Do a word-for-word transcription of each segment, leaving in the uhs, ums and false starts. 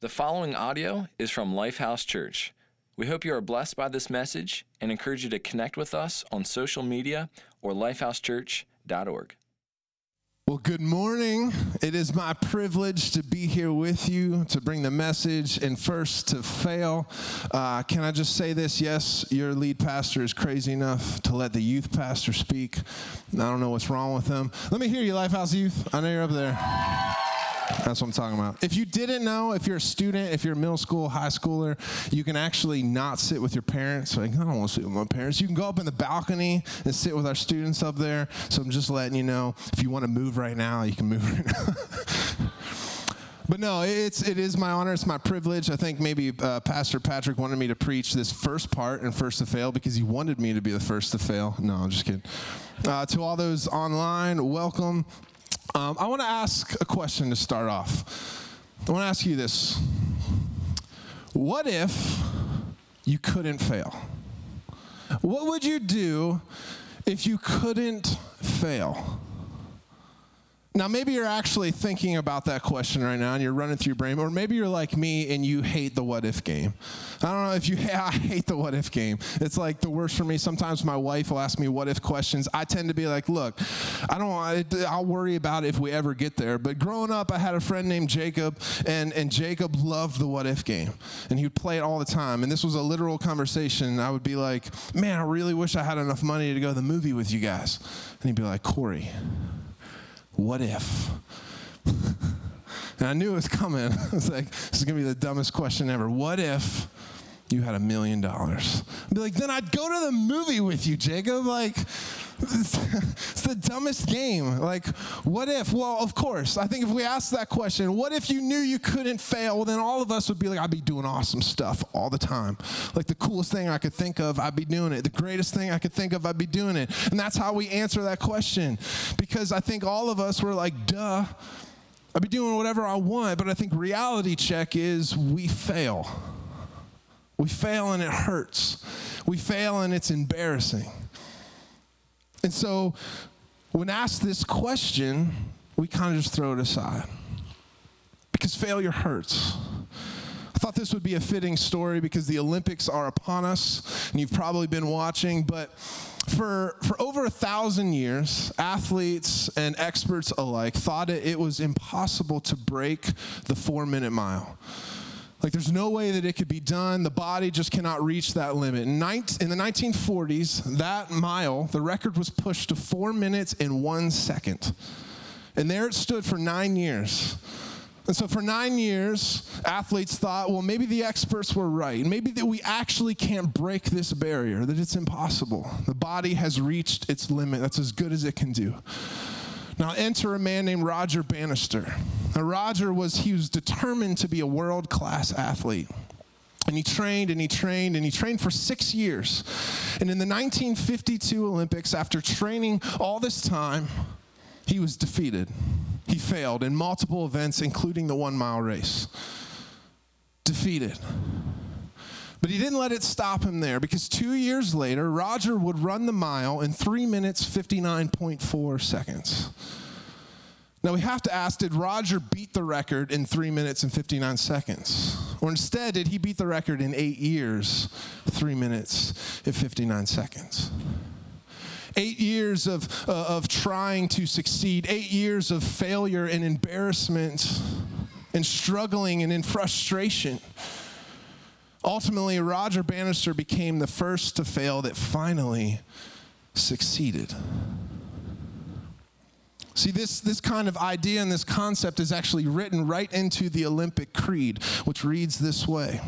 The following audio is from Lifehouse Church. We hope you are blessed by this message and encourage you to connect with us on social media or lifehouse church dot org. Well, good morning. It is my privilege to be here with you, to bring the message, and first to fail. Uh, can I just say this? Yes, your lead pastor is crazy enough to let the youth pastor speak. I don't know what's wrong with them. Let me hear you, Lifehouse Youth. I know you're up there. That's what I'm talking about. If you didn't know, if you're a student, if you're a middle school, high schooler, you can actually not sit with your parents. Like, I don't want to sit with my parents. You can go up in the balcony and sit with our students up there. So I'm just letting you know, if you want to move right now, you can move right now. But no, it's, it is my honor. It's my privilege. I think maybe uh, Pastor Patrick wanted me to preach this first part and first to fail because he wanted me to be the first to fail. No, I'm just kidding. Uh, to all those online, welcome. Um, I want to ask a question to start off. I want to ask you this. What if you couldn't fail? What would you do if you couldn't fail? Now, maybe you're actually thinking about that question right now and you're running through your brain, or maybe you're like me and you hate the what if game. I don't know if you, I hate the what if game. It's like the worst for me. Sometimes my wife will ask me what if questions. I tend to be like, look, I don't want, I'll worry about it if we ever get there. But growing up, I had a friend named Jacob, and, and Jacob loved the what if game, and he would play it all the time. And this was a literal conversation. I would be like, man, I really wish I had enough money to go to the movie with you guys. And he'd be like, Corey, what if? And I knew it was coming. I was like, this is going to be the dumbest question ever. What if you had a million dollars? I'd be like, then I'd go to the movie with you, Jacob. Like, it's, it's the dumbest game. Like, what if? Well, of course. I think if we asked that question, what if you knew you couldn't fail? Well, then all of us would be like, I'd be doing awesome stuff all the time. Like the coolest thing I could think of, I'd be doing it. The greatest thing I could think of, I'd be doing it. And that's how we answer that question. Because I think all of us were like, duh, I'd be doing whatever I want. But I think reality check is we fail. We fail and it hurts. We fail and it's embarrassing. And so when asked this question, we kind of just throw it aside because failure hurts. I thought this would be a fitting story because the Olympics are upon us, and you've probably been watching, but for, for over a thousand years, athletes and experts alike thought it, it was impossible to break the four-minute mile. Like, there's no way that it could be done. The body just cannot reach that limit. In the nineteen forties, that mile, the record was pushed to four minutes and one second. And there it stood for nine years. And so for nine years, athletes thought, well, maybe the experts were right. Maybe that we actually can't break this barrier, that it's impossible. The body has reached its limit. That's as good as it can do. Now enter a man named Roger Bannister. Now Roger was, he was determined to be a world-class athlete. And he trained and he trained and he trained for six years. And in the nineteen fifty-two Olympics, after training all this time, he was defeated. He failed in multiple events, including the one-mile race. Defeated. But he didn't let it stop him there, because two years later, Roger would run the mile in three minutes, fifty-nine point four seconds. Now, we have to ask, did Roger beat the record in three minutes and fifty-nine seconds? Or instead, did he beat the record in eight years, three minutes and fifty-nine seconds? Eight years of, uh, of trying to succeed, eight years of failure and embarrassment and struggling and in frustration. Ultimately, Roger Bannister became the first to fail that finally succeeded. See, this, this kind of idea and this concept is actually written right into the Olympic Creed, which reads this way.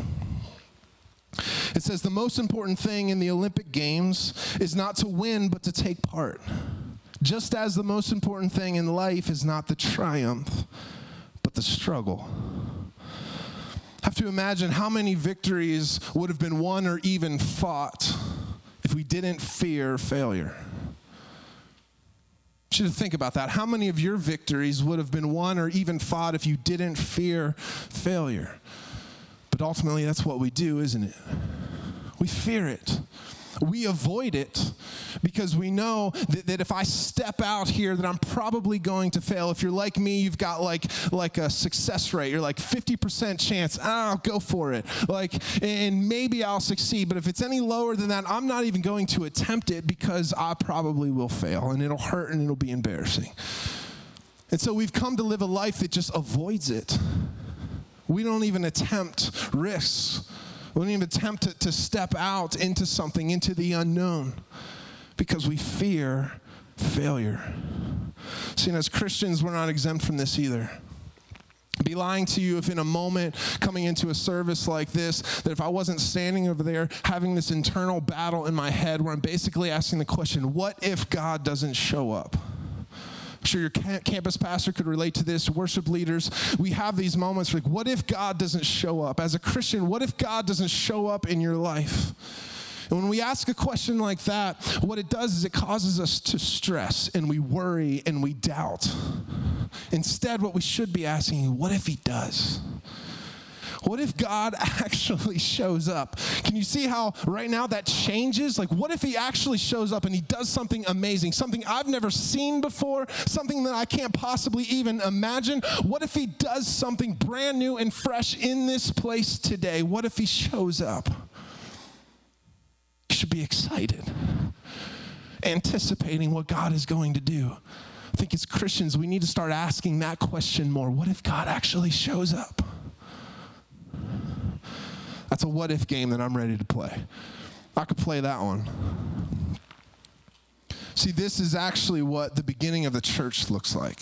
It says, the most important thing in the Olympic Games is not to win, but to take part. Just as the most important thing in life is not the triumph, but the struggle. Have to imagine how many victories would have been won or even fought if we didn't fear failure. You should think about that. How many of your victories would have been won or even fought if you didn't fear failure? But ultimately, that's what we do, isn't it? We fear it. we avoid it because we know that, that if I step out here, that I'm probably going to fail. If you're like me, you've got like like a success rate. You're like fifty percent chance. I'll go for it. Like, and maybe I'll succeed. But if it's any lower than that, I'm not even going to attempt it because I probably will fail, and it'll hurt and it'll be embarrassing. And so we've come to live a life that just avoids it. We don't even attempt risks. We don't even attempt to, to step out into something, into the unknown, because we fear failure. See, and as Christians, we're not exempt from this either. I'd be lying to you if in a moment coming into a service like this, that if I wasn't standing over there having this internal battle in my head where I'm basically asking the question, what if God doesn't show up? I'm sure your campus pastor could relate to this, worship leaders. We have these moments like, what if God doesn't show up? As a Christian, what if God doesn't show up in your life? And when we ask a question like that, what it does is it causes us to stress and we worry and we doubt. Instead, what we should be asking is, what if he does? What if God actually shows up? Can you see how right now that changes? Like, what if he actually shows up and he does something amazing, something I've never seen before, something that I can't possibly even imagine? What if he does something brand new and fresh in this place today? What if he shows up? You should be excited, anticipating what God is going to do. I think as Christians, we need to start asking that question more. What if God actually shows up? That's a what-if game that I'm ready to play. I could play that one. See, this is actually what the beginning of the church looks like.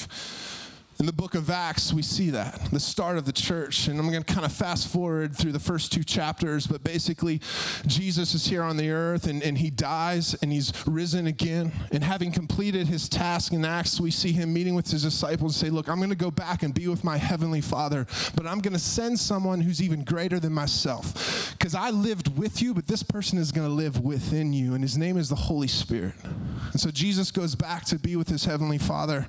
In the book of Acts, we see that, the start of the church. And I'm going to kind of fast forward through the first two chapters, but basically Jesus is here on the earth, and, and he dies, and he's risen again. And having completed his task in Acts, we see him meeting with his disciples and say, look, I'm going to go back and be with my heavenly Father, but I'm going to send someone who's even greater than myself, because I lived with you, but this person is going to live within you, and his name is the Holy Spirit. And so Jesus goes back to be with his heavenly Father.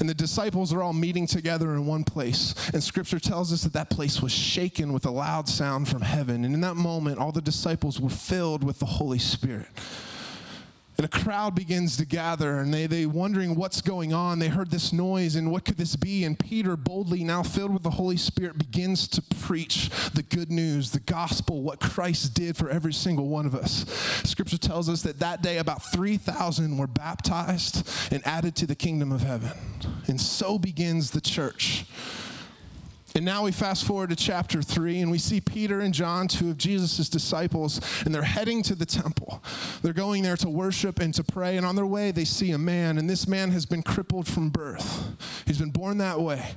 And the disciples are all meeting together in one place. And Scripture tells us that that place was shaken with a loud sound from heaven. And in that moment, all the disciples were filled with the Holy Spirit. And a crowd begins to gather, and they they wondering what's going on. They heard this noise, and what could this be? And Peter, boldly now filled with the Holy Spirit, begins to preach the good news, the gospel, what Christ did for every single one of us. Scripture tells us that that day about three thousand were baptized and added to the kingdom of heaven. And so begins the church. And now we fast forward to chapter three, and we see Peter and John, two of Jesus' disciples, and they're heading to the temple. They're going there to worship and to pray, and on their way they see a man, and this man has been crippled from birth. He's been born that way.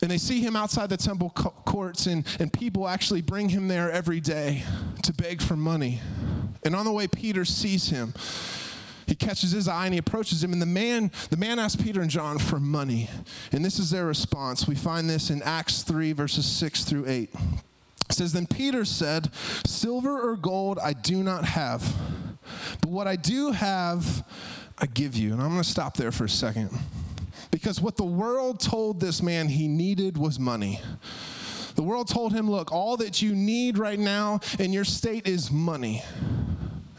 And they see him outside the temple co- courts, and, and people actually bring him there every day to beg for money. And on the way, Peter sees him. He catches his eye and he approaches him, and the man the man asks Peter and John for money. And this is their response. We find this in Acts three, verses six through eight. It says, then Peter said, silver or gold I do not have, but what I do have I give you. And I'm going to stop there for a second, because what the world told this man he needed was money. The world told him, look, all that you need right now in your state is money.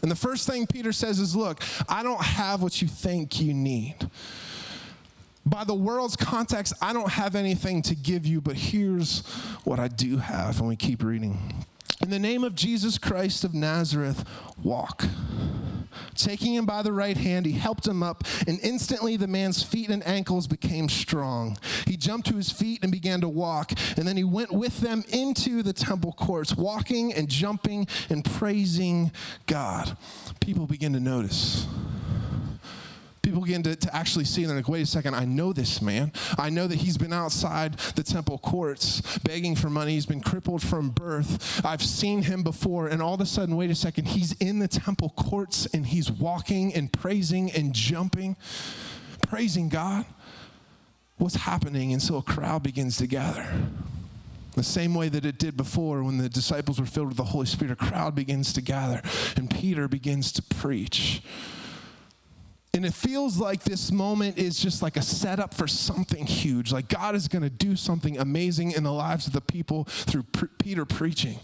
And the first thing Peter says is, look, I don't have what you think you need. By the world's context, I don't have anything to give you, but here's what I do have. And we keep reading. In the name of Jesus Christ of Nazareth, walk. Taking him by the right hand, he helped him up, and instantly the man's feet and ankles became strong. He jumped to his feet and began to walk, and then he went with them into the temple courts, walking and jumping and praising God. People begin to notice. People begin to, to actually see, and they're like, wait a second, I know this man. I know that he's been outside the temple courts begging for money. He's been crippled from birth. I've seen him before, and all of a sudden, wait a second, he's in the temple courts, and he's walking and praising and jumping, praising God. What's happening? And so a crowd begins to gather. The same way that it did before when the disciples were filled with the Holy Spirit, a crowd begins to gather, and Peter begins to preach. And it feels like this moment is just like a setup for something huge. Like God is going to do something amazing in the lives of the people through pre- Peter preaching.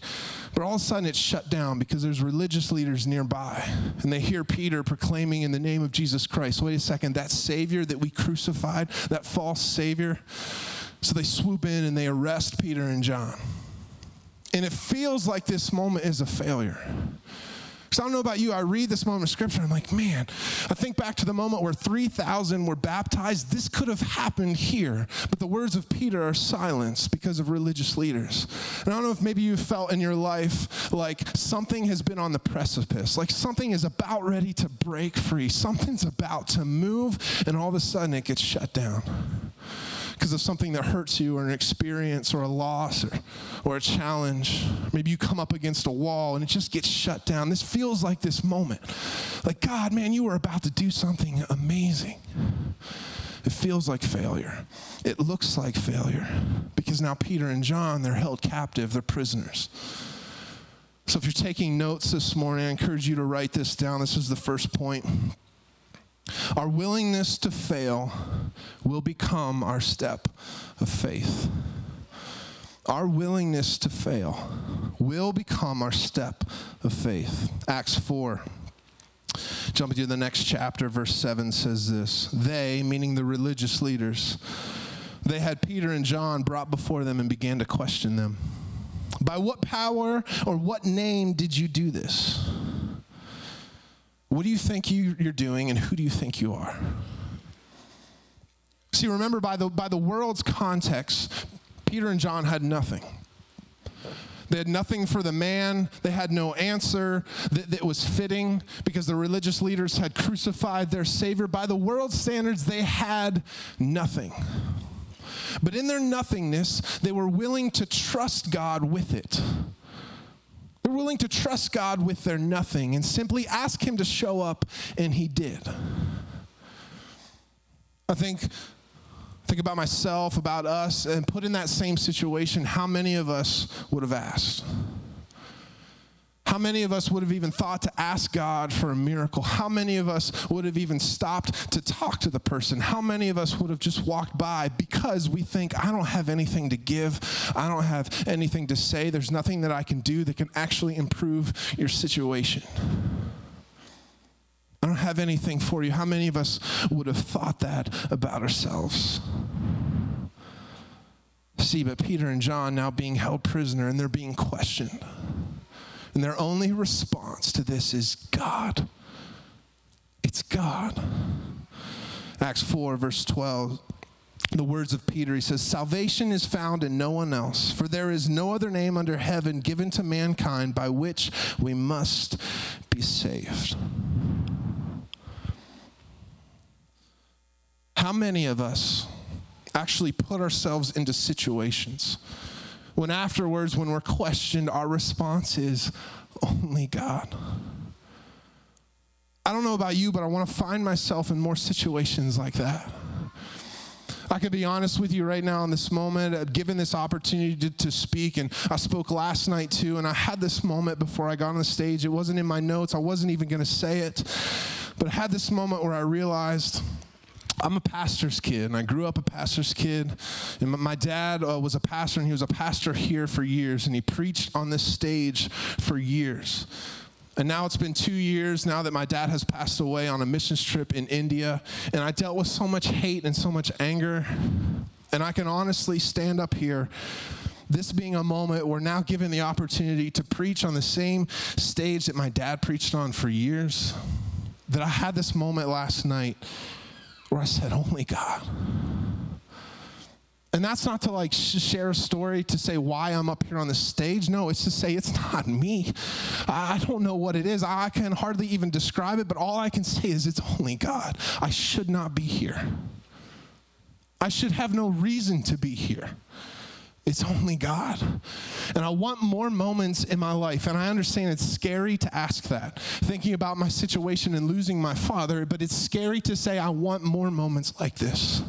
But all of a sudden it's shut down because there's religious leaders nearby. And they hear Peter proclaiming in the name of Jesus Christ. Wait a second, that Savior that we crucified, that false Savior. So they swoop in and they arrest Peter and John. And it feels like this moment is a failure. Because I don't know about you, I read this moment of Scripture, I'm like, man, I think back to the moment where three thousand were baptized. This could have happened here, but the words of Peter are silenced because of religious leaders. And I don't know if maybe you felt in your life like something has been on the precipice, like something is about ready to break free, something's about to move, and all of a sudden it gets shut down because of something that hurts you or an experience or a loss or, or a challenge. Maybe you come up against a wall and it just gets shut down. This feels like this moment. Like, God, man, you were about to do something amazing. It feels like failure. It looks like failure because now Peter and John, they're held captive. They're prisoners. So if you're taking notes this morning, I encourage you to write this down. This is the first point. Our willingness to fail will become our step of faith. Our willingness to fail will become our step of faith. Acts four, jumping to the next chapter, verse seven says this. They, meaning the religious leaders, they had Peter and John brought before them and began to question them. By what power or what name did you do this? What do you think you, you're doing, and who do you think you are? See, remember, by the, by the world's context, Peter and John had nothing. They had nothing for the man. They had no answer that, that was fitting because the religious leaders had crucified their Savior. By the world's standards, they had nothing. But in their nothingness, they were willing to trust God with it. They're willing to trust God with their nothing and simply ask him to show up, and he did. I think, think about myself, about us, and put in that same situation, how many of us would have asked? How many of us would have even thought to ask God for a miracle? How many of us would have even stopped to talk to the person? How many of us would have just walked by because we think, I don't have anything to give. I don't have anything to say. There's nothing that I can do that can actually improve your situation. I don't have anything for you. How many of us would have thought that about ourselves? See, but Peter and John now being held prisoner and they're being questioned. And their only response to this is God. It's God. Acts four, verse twelve, the words of Peter, he says, salvation is found in no one else, for there is no other name under heaven given to mankind by which we must be saved. How many of us actually put ourselves into situations when afterwards, when we're questioned, our response is only God? I don't know about you, but I want to find myself in more situations like that. I can be honest with you right now in this moment, uh, given this opportunity to, to speak, and I spoke last night too, and I had this moment before I got on the stage. It wasn't in my notes. I wasn't even going to say it, but I had this moment where I realized I'm a pastor's kid, and I grew up a pastor's kid, and my dad uh, was a pastor, and he was a pastor here for years, and he preached on this stage for years. And now it's been two years now that my dad has passed away on a missions trip in India, and I dealt with so much hate and so much anger, and I can honestly stand up here, this being a moment where now given the opportunity to preach on the same stage that my dad preached on for years, that I had this moment last night where I said, only God. And that's not to like sh- share a story to say why I'm up here on the stage. No, it's to say it's not me. I, I don't know what it is. I can hardly even describe it, but all I can say is it's only God. I should not be here. I should have no reason to be here. It's only God. And I want more moments in my life. And I understand it's scary to ask that, thinking about my situation and losing my father, but it's scary to say I want more moments like this,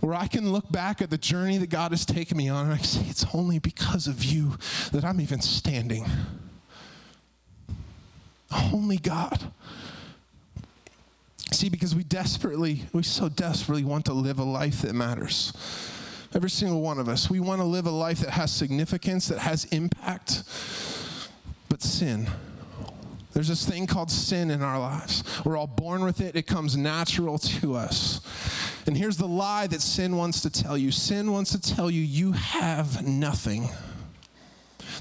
where I can look back at the journey that God has taken me on and I can say, it's only because of you that I'm even standing. Only God. See, because we desperately, we so desperately want to live a life that matters. Every single one of us. We want to live a life that has significance, that has impact. But sin. There's this thing called sin in our lives. We're all born with it. It comes natural to us. And here's the lie that sin wants to tell you. Sin wants to tell you, you have nothing.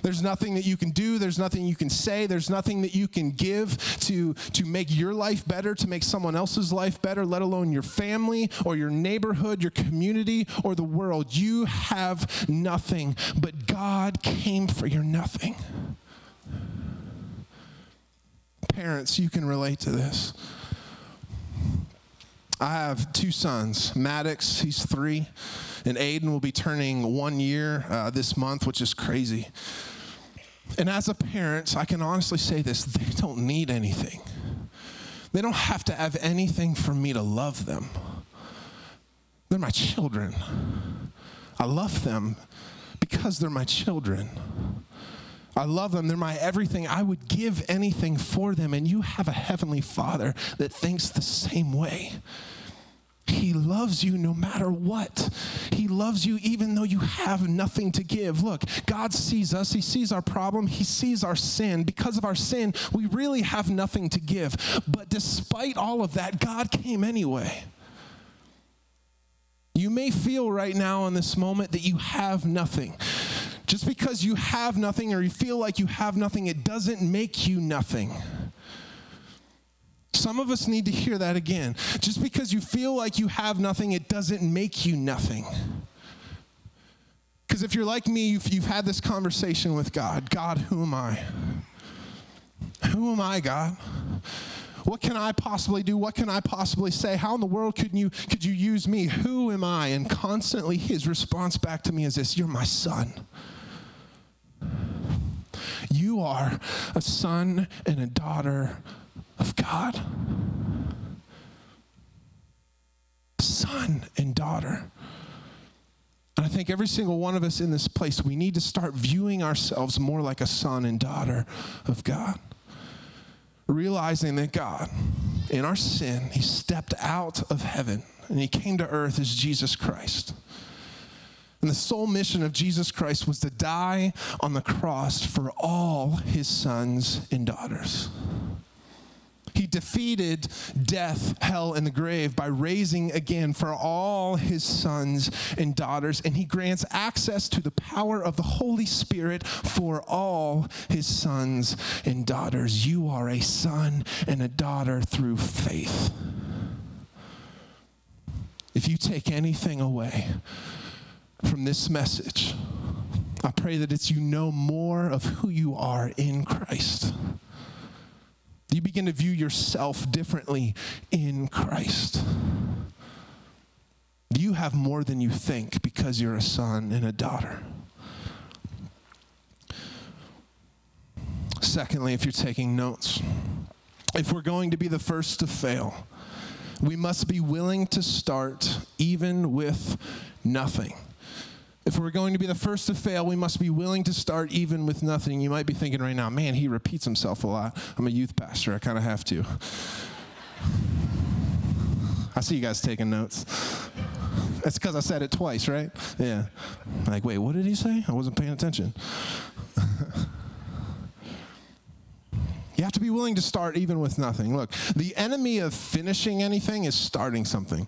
There's nothing that you can do. There's nothing you can say. There's nothing that you can give to, to make your life better, to make someone else's life better, let alone your family or your neighborhood, your community, or the world. You have nothing, but God came for your nothing. Parents, you can relate to this. I have two sons, Maddox, he's three, and Aiden will be turning one year uh, this month, which is crazy. And as a parent, I can honestly say this, they don't need anything. They don't have to have anything for me to love them. They're my children. I love them because they're my children. I love them. They're my everything. I would give anything for them. And you have a heavenly Father that thinks the same way. He loves you no matter what. He loves you even though you have nothing to give. Look, God sees us. He sees our problem. He sees our sin. Because of our sin, we really have nothing to give. But despite all of that, God came anyway. You may feel right now in this moment that you have nothing. Just because you have nothing or you feel like you have nothing, it doesn't make you nothing. Some of us need to hear that again. Just because you feel like you have nothing, it doesn't make you nothing. Because if you're like me, you've, you've had this conversation with God. God, who am I? Who am I, God? What can I possibly do? What can I possibly say? How in the world could you, could you use me? Who am I? And constantly his response back to me is this, you're my son. You are a son and a daughter of God. Son and daughter. And I think every single one of us in this place, we need to start viewing ourselves more like a son and daughter of God. Realizing that God, in our sin, he stepped out of heaven and he came to earth as Jesus Christ. And the sole mission of Jesus Christ was to die on the cross for all his sons and daughters. He defeated death, hell, and the grave by raising again for all his sons and daughters. And he grants access to the power of the Holy Spirit for all his sons and daughters. You are a son and a daughter through faith. If you take anything away from this message, I pray that it's you know more of who you are in Christ. You begin to view yourself differently in Christ. You have more than you think because you're a son and a daughter. Secondly, if you're taking notes, if we're going to be the first to fail, we must be willing to start even with nothing. If we're going to be the first to fail, we must be willing to start even with nothing. You might be thinking right now, man, he repeats himself a lot. I'm a youth pastor. I kind of have to. I see you guys taking notes. That's because I said it twice, right? Yeah. Like, wait, what did he say? I wasn't paying attention. You have to be willing to start even with nothing. Look, the enemy of finishing anything is starting something.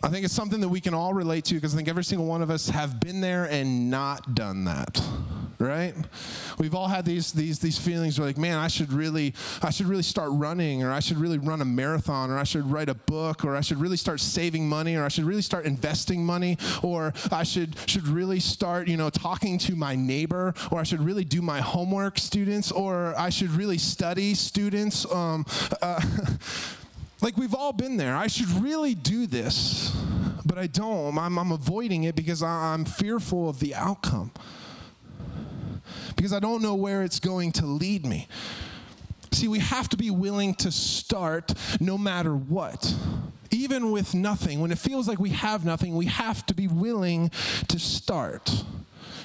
I think it's something that we can all relate to because I think every single one of us have been there and not done that, right? We've all had these these these feelings where like, man, I should really I should really start running, or I should really run a marathon, or I should write a book, or I should really start saving money, or I should really start investing money, or I should should really start, you know, talking to my neighbor, or I should really do my homework, students, or I should really study, students. Um, uh, Like, we've all been there. I should really do this, but I don't. I'm, I'm avoiding it because I'm fearful of the outcome, because I don't know where it's going to lead me. See, we have to be willing to start no matter what, even with nothing. When it feels like we have nothing, we have to be willing to start.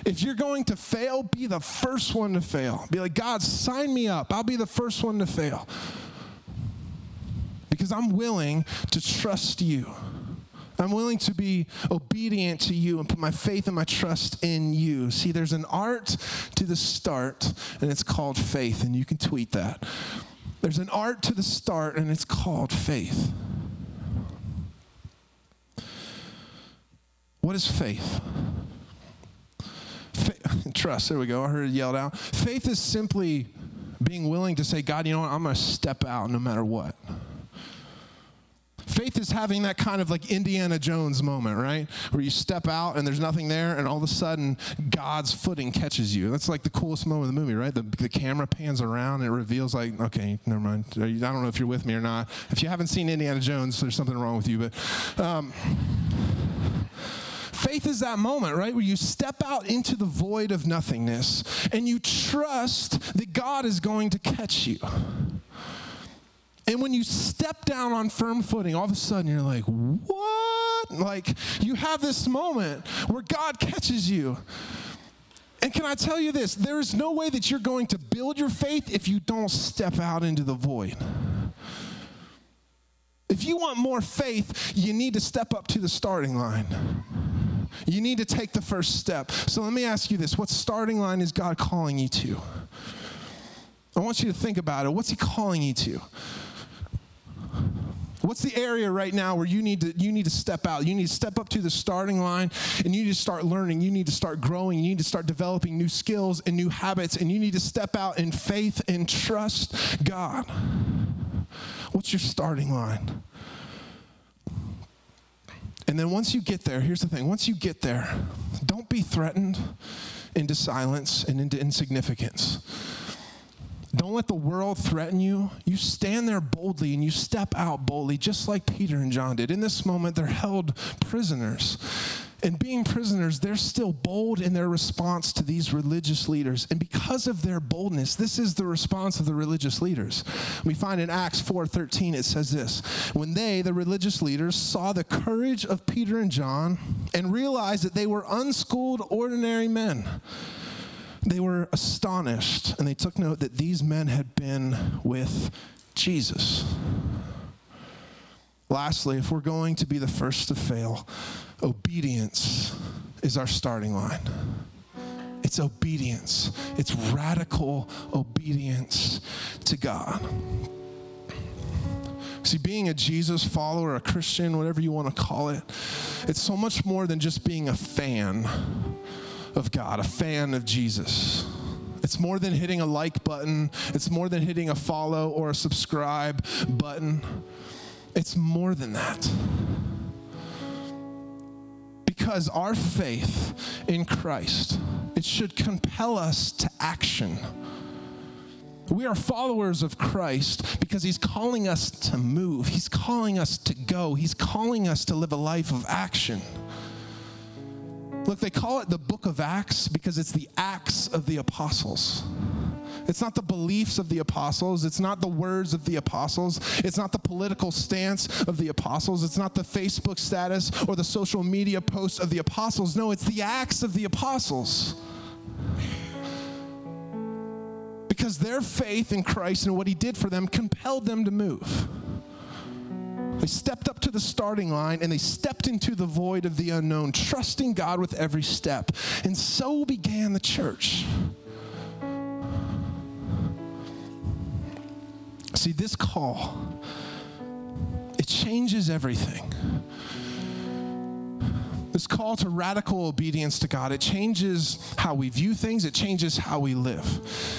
If you're going to fail, be the first one to fail. Be like, God, sign me up. I'll be the first one to fail. because I'm willing to trust you. I'm willing to be obedient to you and put my faith and my trust in you. See, there's an art to the start, and it's called faith, and you can tweet that. There's an art to the start, and it's called faith. What is faith? Fa- trust, there we go. I heard it yelled out. Faith is simply being willing to say, God, you know what? I'm going to step out no matter what. Faith is having that kind of like Indiana Jones moment, right? Where you step out and there's nothing there and all of a sudden God's footing catches you. That's like the coolest moment of the movie, right? The, the camera pans around and it reveals like, okay, never mind. I don't know if you're with me or not. If you haven't seen Indiana Jones, there's something wrong with you. But um, faith is that moment, right? Where you step out into the void of nothingness and you trust that God is going to catch you. And when you step down on firm footing, all of a sudden you're like, what? Like, you have this moment where God catches you. And can I tell you this? There is no way that you're going to build your faith if you don't step out into the void. If you want more faith, you need to step up to the starting line. You need to take the first step. So let me ask you this. What starting line is God calling you to? I want you to think about it. What's he calling you to? What's the area right now where you need to you need to step out? You need to step up to the starting line, and you need to start learning. You need to start growing. You need to start developing new skills and new habits, and you need to step out in faith and trust God. What's your starting line? And then once you get there, here's the thing. Once you get there, don't be threatened into silence and into insignificance. Don't let the world threaten you. You stand there boldly and you step out boldly, just like Peter and John did. In this moment, they're held prisoners. And being prisoners, they're still bold in their response to these religious leaders. And because of their boldness, this is the response of the religious leaders. We find in Acts four thirteen, it says this, when they, the religious leaders, saw the courage of Peter and John and realized that they were unschooled, ordinary men, they were astonished, and they took note that these men had been with Jesus. Lastly, if we're going to be the first to fail, obedience is our starting line. It's obedience. It's radical obedience to God. See, being a Jesus follower, a Christian, whatever you want to call it, it's so much more than just being a fan of God, a fan of Jesus. It's more than hitting a like button. It's more than hitting a follow or a subscribe button. It's more than that. Because our faith in Christ, it should compel us to action. We are followers of Christ because he's calling us to move. He's calling us to go. He's calling us to live a life of action. Look, they call it the book of Acts because it's the acts of the apostles. It's not the beliefs of the apostles. It's not the words of the apostles. It's not the political stance of the apostles. It's not the Facebook status or the social media posts of the apostles. No, it's the acts of the apostles. Because their faith in Christ and what he did for them compelled them to move. They stepped up to the starting line, and they stepped into the void of the unknown, trusting God with every step. And so began the church. See, this call, it changes everything. This call to radical obedience to God, it changes how we view things. It changes how we live.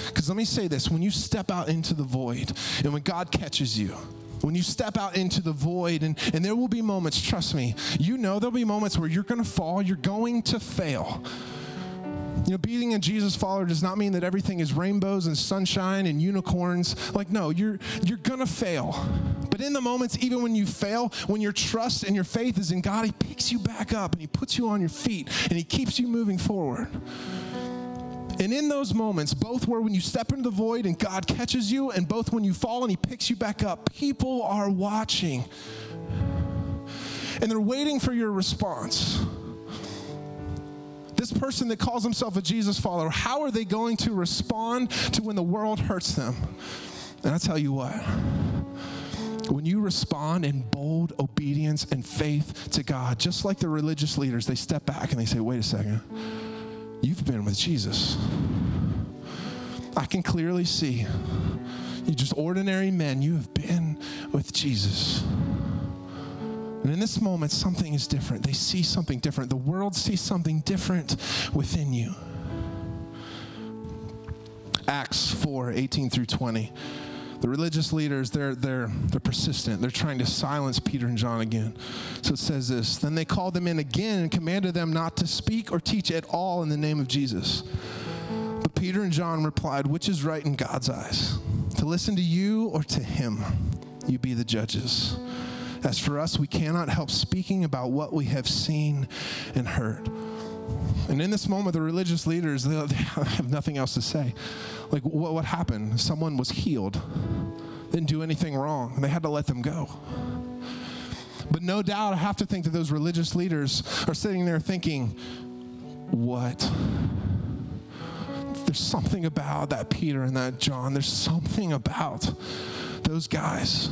Because let me say this. When you step out into the void, and when God catches you, when you step out into the void, and, and there will be moments, trust me, you know there'll be moments where you're going to fall, you're going to fail. You know, being a Jesus follower does not mean that everything is rainbows and sunshine and unicorns. Like, no, you're you're going to fail. But in the moments, even when you fail, when your trust and your faith is in God, he picks you back up and he puts you on your feet and he keeps you moving forward. And in those moments, both where when you step into the void and God catches you, and both when you fall and he picks you back up, people are watching. And they're waiting for your response. This person that calls himself a Jesus follower, how are they going to respond to when the world hurts them? And I tell you what, When you respond in bold obedience and faith to God, just like the religious leaders, they step back and they say, wait a second, you've been with Jesus. I can clearly see you, just ordinary men, you have been with Jesus. And in this moment, something is different. They see something different. The world sees something different within you. Acts four, eighteen through twenty. The religious leaders, they're, they're, they're persistent. They're trying to silence Peter and John again. So it says this, then they called them in again and commanded them not to speak or teach at all in the name of Jesus. But Peter and John replied, which is right in God's eyes, to listen to you or to him? You be the judges. As for us, we cannot help speaking about what we have seen and heard. And in this moment, the religious leaders, they have nothing else to say. Like, what, what happened? Someone was healed. Didn't do anything wrong. They had to let them go. But no doubt, I have to think that those religious leaders are sitting there thinking, what? There's something about that Peter and that John. There's something about those guys.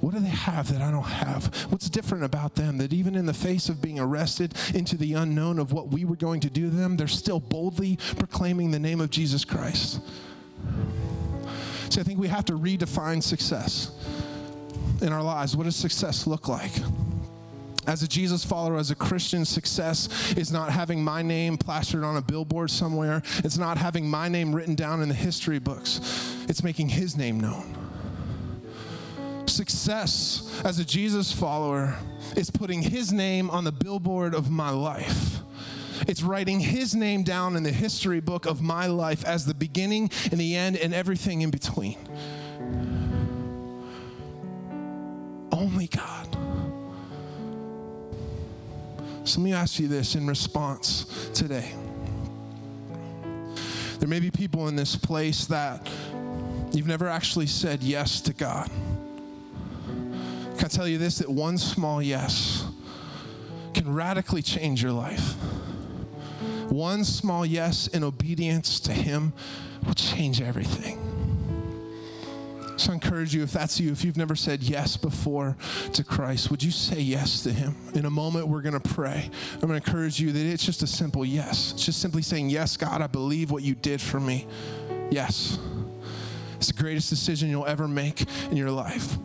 What do they have that I don't have? What's different about them that even in the face of being arrested into the unknown of what we were going to do to them, they're still boldly proclaiming the name of Jesus Christ? So I think we have to redefine success in our lives. What does success look like? As a Jesus follower, as a Christian, success is not having my name plastered on a billboard somewhere. It's not having my name written down in the history books. It's making his name known. Success as a Jesus follower is putting his name on the billboard of my life. It's writing his name down in the history book of my life as the beginning and the end and everything in between. Only God. So let me ask you this in response today. There may be people in this place that you've never actually said yes to God. Can I tell you this, that one small yes can radically change your life. One small yes in obedience to him will change everything. So I encourage you, if that's you, if you've never said yes before to Christ, would you say yes to him? In a moment, we're going to pray. I'm going to encourage you that it's just a simple yes. It's just simply saying, yes, God, I believe what you did for me. Yes. It's the greatest decision you'll ever make in your life.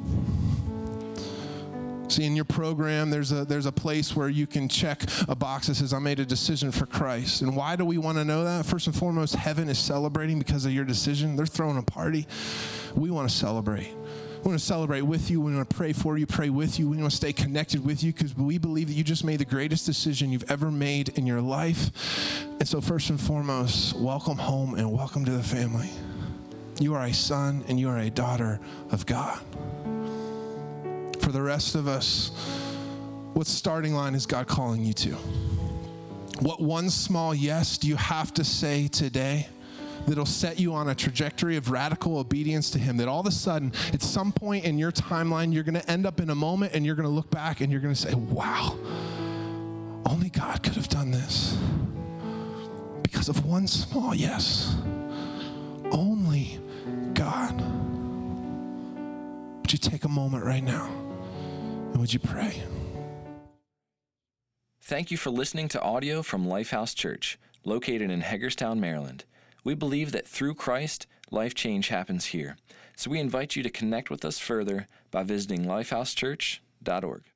See, in your program, there's a there's a place where you can check a box that says, I made a decision for Christ. And why do we want to know that? First and foremost, heaven is celebrating because of your decision. They're throwing a party. We want to celebrate. We want to celebrate with you. We want to pray for you, pray with you. We want to stay connected with you because we believe that you just made the greatest decision you've ever made in your life. And so first and foremost, welcome home and welcome to the family. You are a son and you are a daughter of God. For the rest of us, what starting line is God calling you to? What one small yes do you have to say today that'll set you on a trajectory of radical obedience to him, that all of a sudden, at some point in your timeline, you're going to end up in a moment and you're going to look back and you're going to say, wow, only God could have done this because of one small yes. Only God. Would you take a moment right now? And would you pray? Thank you for listening to audio from Lifehouse Church, located in Hagerstown, Maryland. We believe that through Christ, life change happens here. So we invite you to connect with us further by visiting lifehouse church dot org.